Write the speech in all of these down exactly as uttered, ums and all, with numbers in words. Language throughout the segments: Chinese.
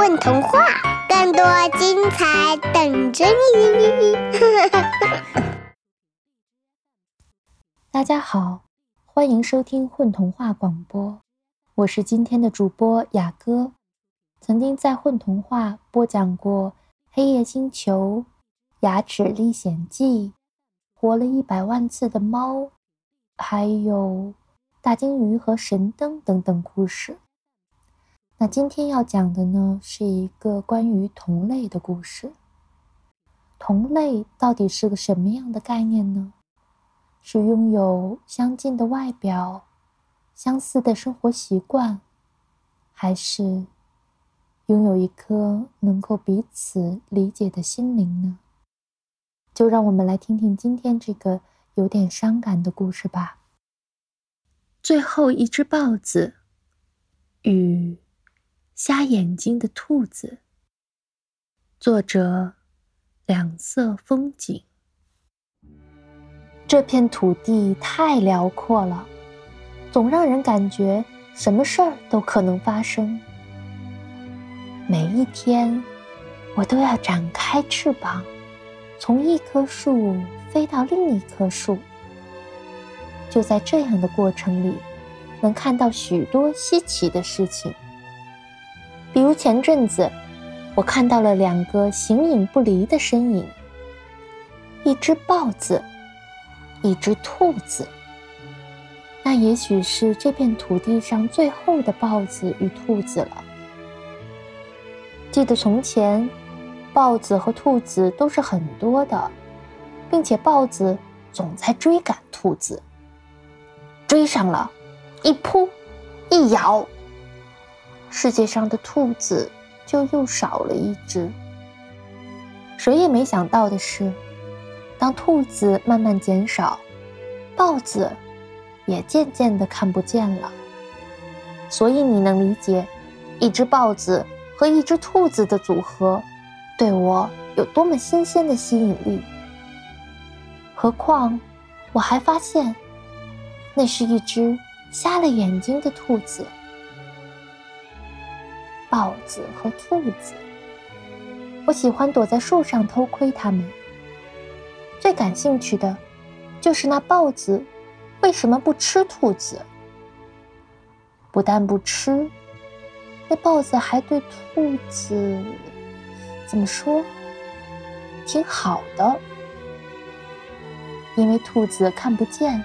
问童话，更多精彩等着你。大家好，欢迎收听混童话广播，我是今天的主播雅歌，曾经在混童话播讲过《黑夜星球》《牙齿历险记》《活了一百万次的猫》，还有《大鲸鱼和神灯》等等故事。那今天要讲的呢，是一个关于同类的故事。同类到底是个什么样的概念呢？是拥有相近的外表、相似的生活习惯，还是拥有一颗能够彼此理解的心灵呢？就让我们来听听今天这个有点伤感的故事吧。最后一只豹子与瞎眼睛的兔子，作者两色风景。这片土地太辽阔了，总让人感觉什么事儿都可能发生。每一天，我都要展开翅膀，从一棵树飞到另一棵树。就在这样的过程里，能看到许多稀奇的事情。比如前阵子，我看到了两个形影不离的身影，一只豹子，一只兔子。那也许是这片土地上最后的豹子与兔子了。记得从前，豹子和兔子都是很多的，并且豹子总在追赶兔子，追上了，一扑，一咬，世界上的兔子就又少了一只。谁也没想到的是，当兔子慢慢减少，豹子也渐渐地看不见了。所以你能理解，一只豹子和一只兔子的组合，对我有多么新鲜的吸引力。何况，我还发现，那是一只瞎了眼睛的兔子。豹子和兔子，我喜欢躲在树上偷窥它们。最感兴趣的就是那豹子为什么不吃兔子？不但不吃，那豹子还对兔子怎么说？挺好的。因为兔子看不见，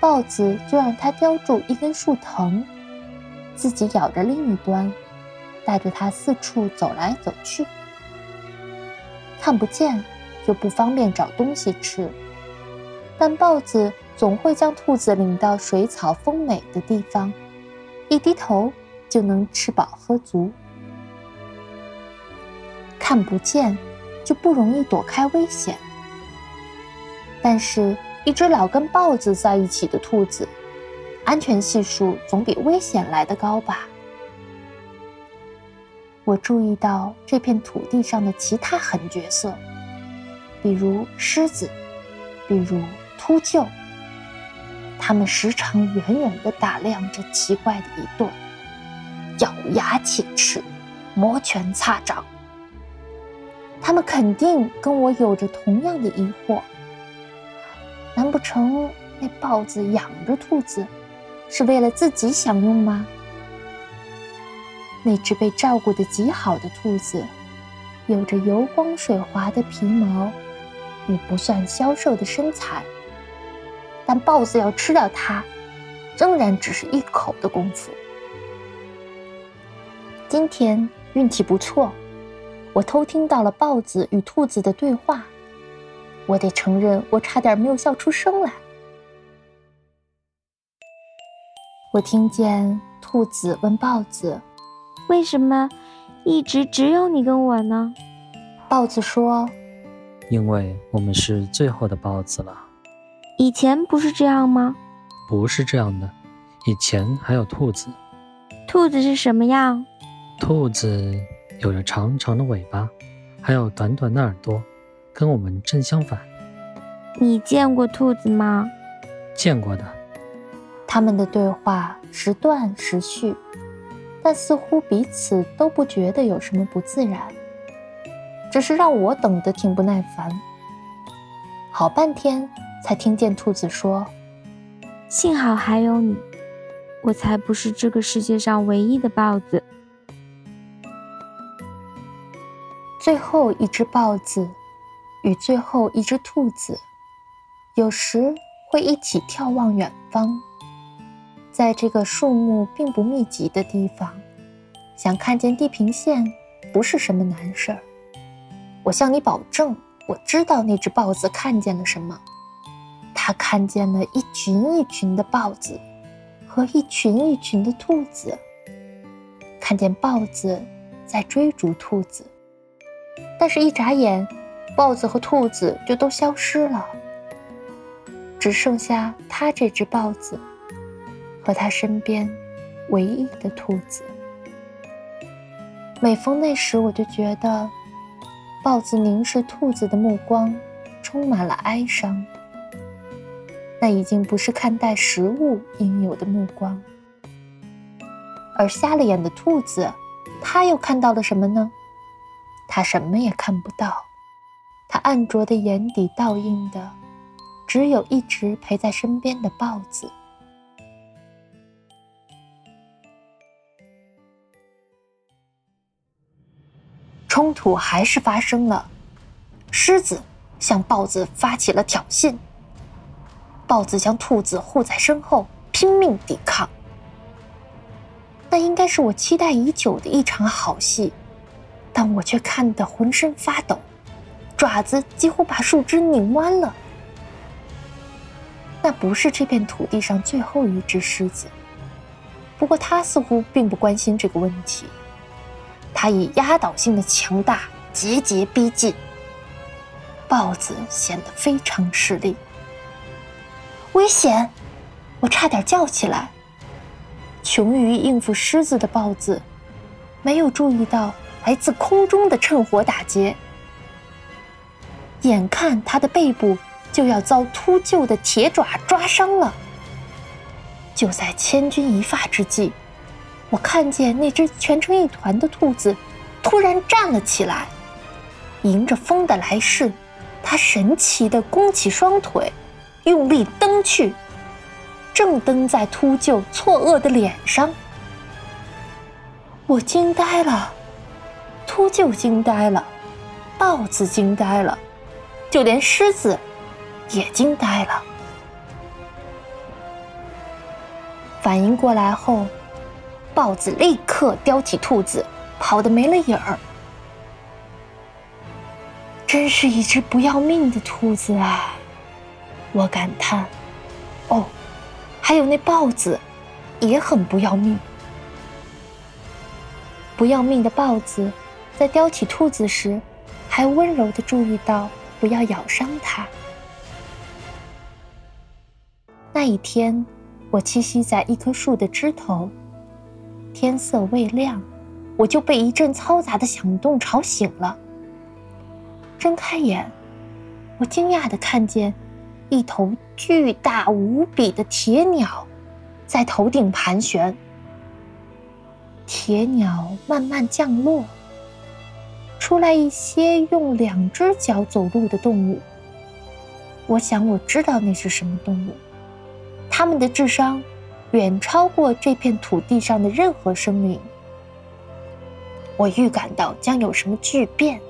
豹子就让它叼住一根树藤，自己咬着另一端，带着它四处走来走去。看不见就不方便找东西吃，但豹子总会将兔子领到水草丰美的地方，一低头就能吃饱喝足。看不见就不容易躲开危险，但是一只老跟豹子在一起的兔子，安全系数总比危险来得高吧。我注意到这片土地上的其他狠角色，比如狮子，比如秃鹫，它们时常远远地打量着奇怪的一对，咬牙切齿，摩拳擦掌。它们肯定跟我有着同样的疑惑，难不成那豹子养着兔子是为了自己享用吗？那只被照顾得极好的兔子，有着油光水滑的皮毛与不算消瘦的身材，但豹子要吃掉它，仍然只是一口的功夫。今天运气不错，我偷听到了豹子与兔子的对话，我得承认我差点没有笑出声来。我听见兔子问豹子，为什么一直只有你跟我呢？豹子说，因为我们是最后的豹子了。以前不是这样吗？不是这样的，以前还有兔子。兔子是什么样？兔子有着长长的尾巴，还有短短的耳朵，跟我们正相反。你见过兔子吗？见过的。他们的对话时断时续，但似乎彼此都不觉得有什么不自然，只是让我等得挺不耐烦。好半天才听见兔子说：“幸好还有你，我才不是这个世界上唯一的豹子。”最后一只豹子与最后一只兔子有时会一起眺望远方，在这个树木并不密集的地方，想看见地平线不是什么难事儿。我向你保证，我知道那只豹子看见了什么。它看见了一群一群的豹子和一群一群的兔子，看见豹子在追逐兔子，但是一眨眼，豹子和兔子就都消失了，只剩下它这只豹子和他身边唯一的兔子。每逢那时，我就觉得豹子凝视兔子的目光充满了哀伤，那已经不是看待食物应有的目光。而瞎了眼的兔子，他又看到了什么呢？他什么也看不到，他暗浊的眼底倒映的只有一直陪在身边的豹子。冲突还是发生了，狮子向豹子发起了挑衅，豹子将兔子护在身后，拼命抵抗。那应该是我期待已久的一场好戏，但我却看得浑身发抖，爪子几乎把树枝拧弯了。那不是这片土地上最后一只狮子，不过它似乎并不关心这个问题。他以压倒性的强大节节逼近，豹子显得非常吃力。危险！我差点叫起来。穷于应付狮子的豹子，没有注意到来自空中的趁火打劫。眼看他的背部就要遭秃鹫的铁爪抓伤了，就在千钧一发之际，我看见那只蜷成一团的兔子突然站了起来，迎着风的来势，它神奇地弓起双腿，用力蹬去，正蹬在秃鹫错愕的脸上。我惊呆了，秃鹫惊呆了，豹子惊呆了，就连狮子也惊呆了。反应过来后，豹子立刻叼起兔子，跑得没了影儿。真是一只不要命的兔子啊！我感叹。哦，还有那豹子，也很不要命。不要命的豹子在叼起兔子时，还温柔地注意到不要咬伤它。那一天，我栖息在一棵树的枝头。天色未亮，我就被一阵嘈杂的响动吵醒了。睁开眼，我惊讶地看见一头巨大无比的铁鸟在头顶盘旋。铁鸟慢慢降落，出来一些用两只脚走路的动物。我想我知道那是什么动物，它们的智商远超过这片土地上的任何生灵。我预感到将有什么巨变。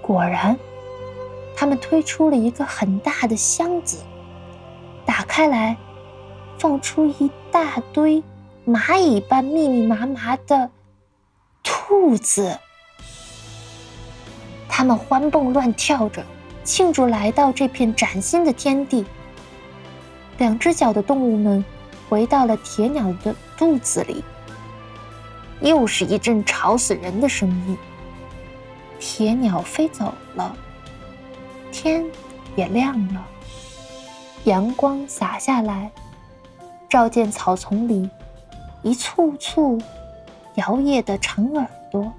果然，他们推出了一个很大的箱子，打开来，放出一大堆蚂蚁般密密麻麻的兔子。他们欢蹦乱跳着，庆祝来到这片崭新的天地。两只脚的动物们回到了铁鸟的肚子里，又是一阵吵死人的声音。铁鸟飞走了，天也亮了，阳光洒下来，照见草丛里一簇簇摇曳的长耳朵。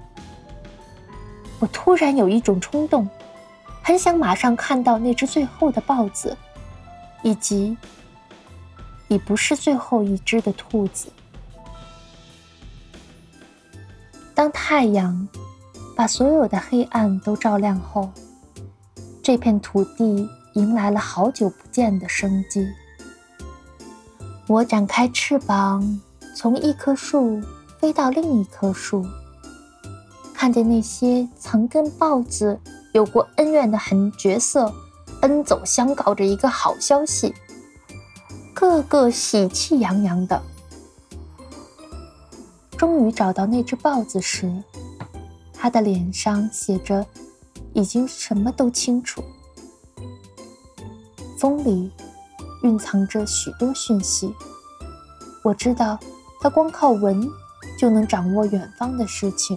我突然有一种冲动，很想马上看到那只最后的豹子，以及已不是最后一只的兔子。当太阳把所有的黑暗都照亮后，这片土地迎来了好久不见的生机。我展开翅膀，从一棵树飞到另一棵树，看着那些曾跟豹子有过恩怨的狠角色奔走相告着一个好消息，个个喜气洋洋的。终于找到那只豹子时，他的脸上写着已经什么都清楚。风里蕴藏着许多讯息，我知道他光靠闻就能掌握远方的事情。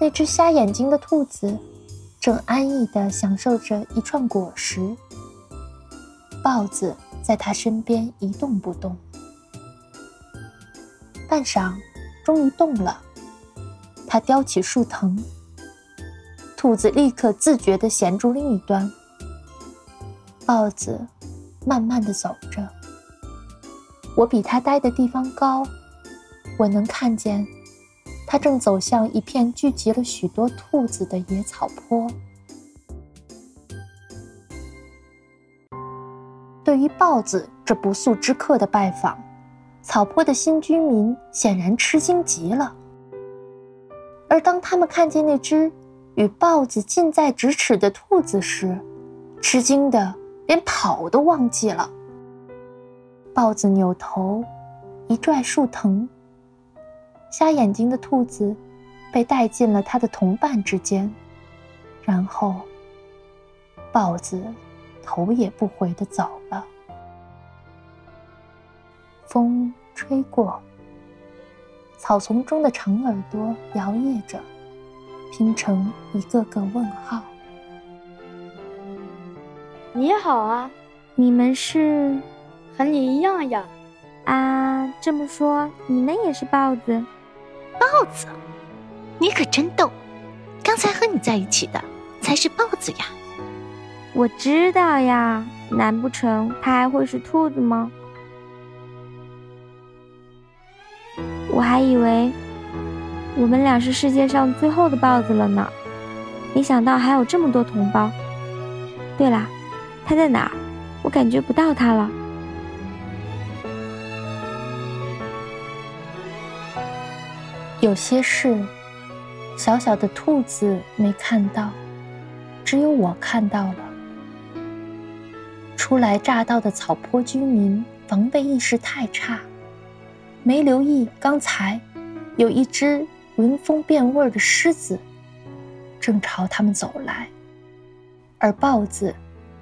那只瞎眼睛的兔子正安逸地享受着一串果实，豹子在他身边一动不动。半晌，终于动了，他叼起树藤，兔子立刻自觉地衔住另一端，豹子慢慢地走着。我比他待的地方高，我能看见他正走向一片聚集了许多兔子的野草坡。对于豹子这不速之客的拜访，草坡的新居民显然吃惊极了。而当他们看见那只与豹子近在咫尺的兔子时，吃惊的连跑都忘记了。豹子扭头一拽树藤，瞎眼睛的兔子被带进了他的同伴之间，然后豹子头也不回地走了。风吹过，草丛中的长耳朵摇曳着，拼成一个个问号。你好啊，你们是和你一样呀。啊，这么说你们也是豹子？豹子，你可真逗！刚才和你在一起的才是豹子呀。我知道呀，难不成它还会是兔子吗？我还以为我们俩是世界上最后的豹子了呢，没想到还有这么多同胞。对了，它在哪儿？我感觉不到它了。有些事，小小的兔子没看到，只有我看到了。初来乍到的草坡居民防备意识太差，没留意刚才有一只闻风变味的狮子正朝他们走来。而豹子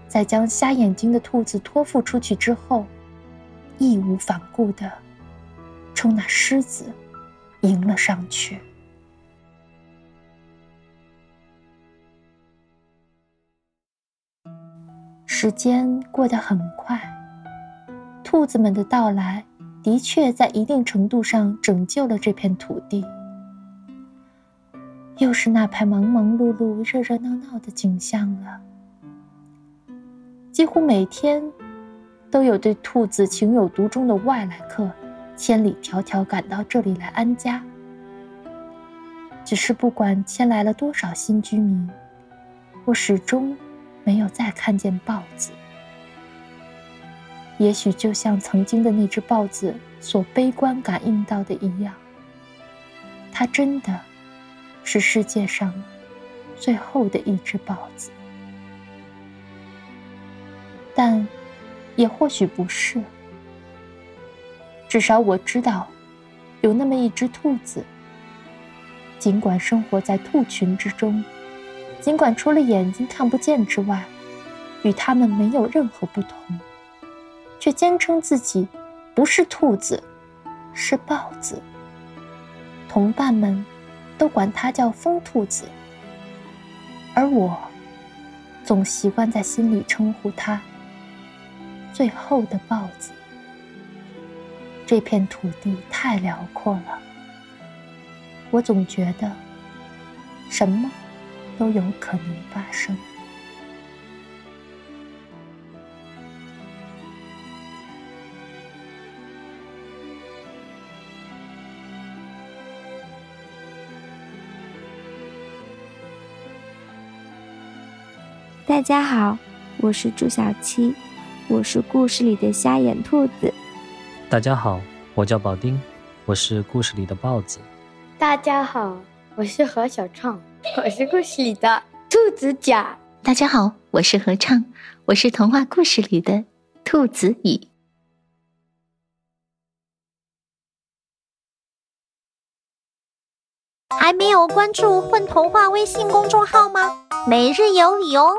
在将瞎眼睛的兔子托付出去之后，义无反顾地冲那狮子迎了上去。时间过得很快，兔子们的到来的确在一定程度上拯救了这片土地。又是那排忙忙碌碌热热闹闹的景象了。几乎每天都有对兔子情有独钟的外来客千里迢迢赶到这里来安家，只是不管迁来了多少新居民，我始终没有再看见豹子。也许就像曾经的那只豹子所悲观感应到的一样，它真的是世界上最后的一只豹子，但也或许不是。至少我知道有那么一只兔子，尽管生活在兔群之中，尽管除了眼睛看不见之外与它们没有任何不同，却坚称自己不是兔子，是豹子。同伴们都管它叫疯兔子，而我总习惯在心里称呼它最后的豹子。这片土地太辽阔了，我总觉得什么都有可能发生。大家好，我是朱小七，我是故事里的瞎眼兔子。大家好，我叫宝丁，我是故事里的豹子。大家好，我是何小畅，我是故事里的兔子甲。大家好，我是何畅，我是童话故事里的兔子乙。还没有关注混童话微信公众号吗？每日有礼哦。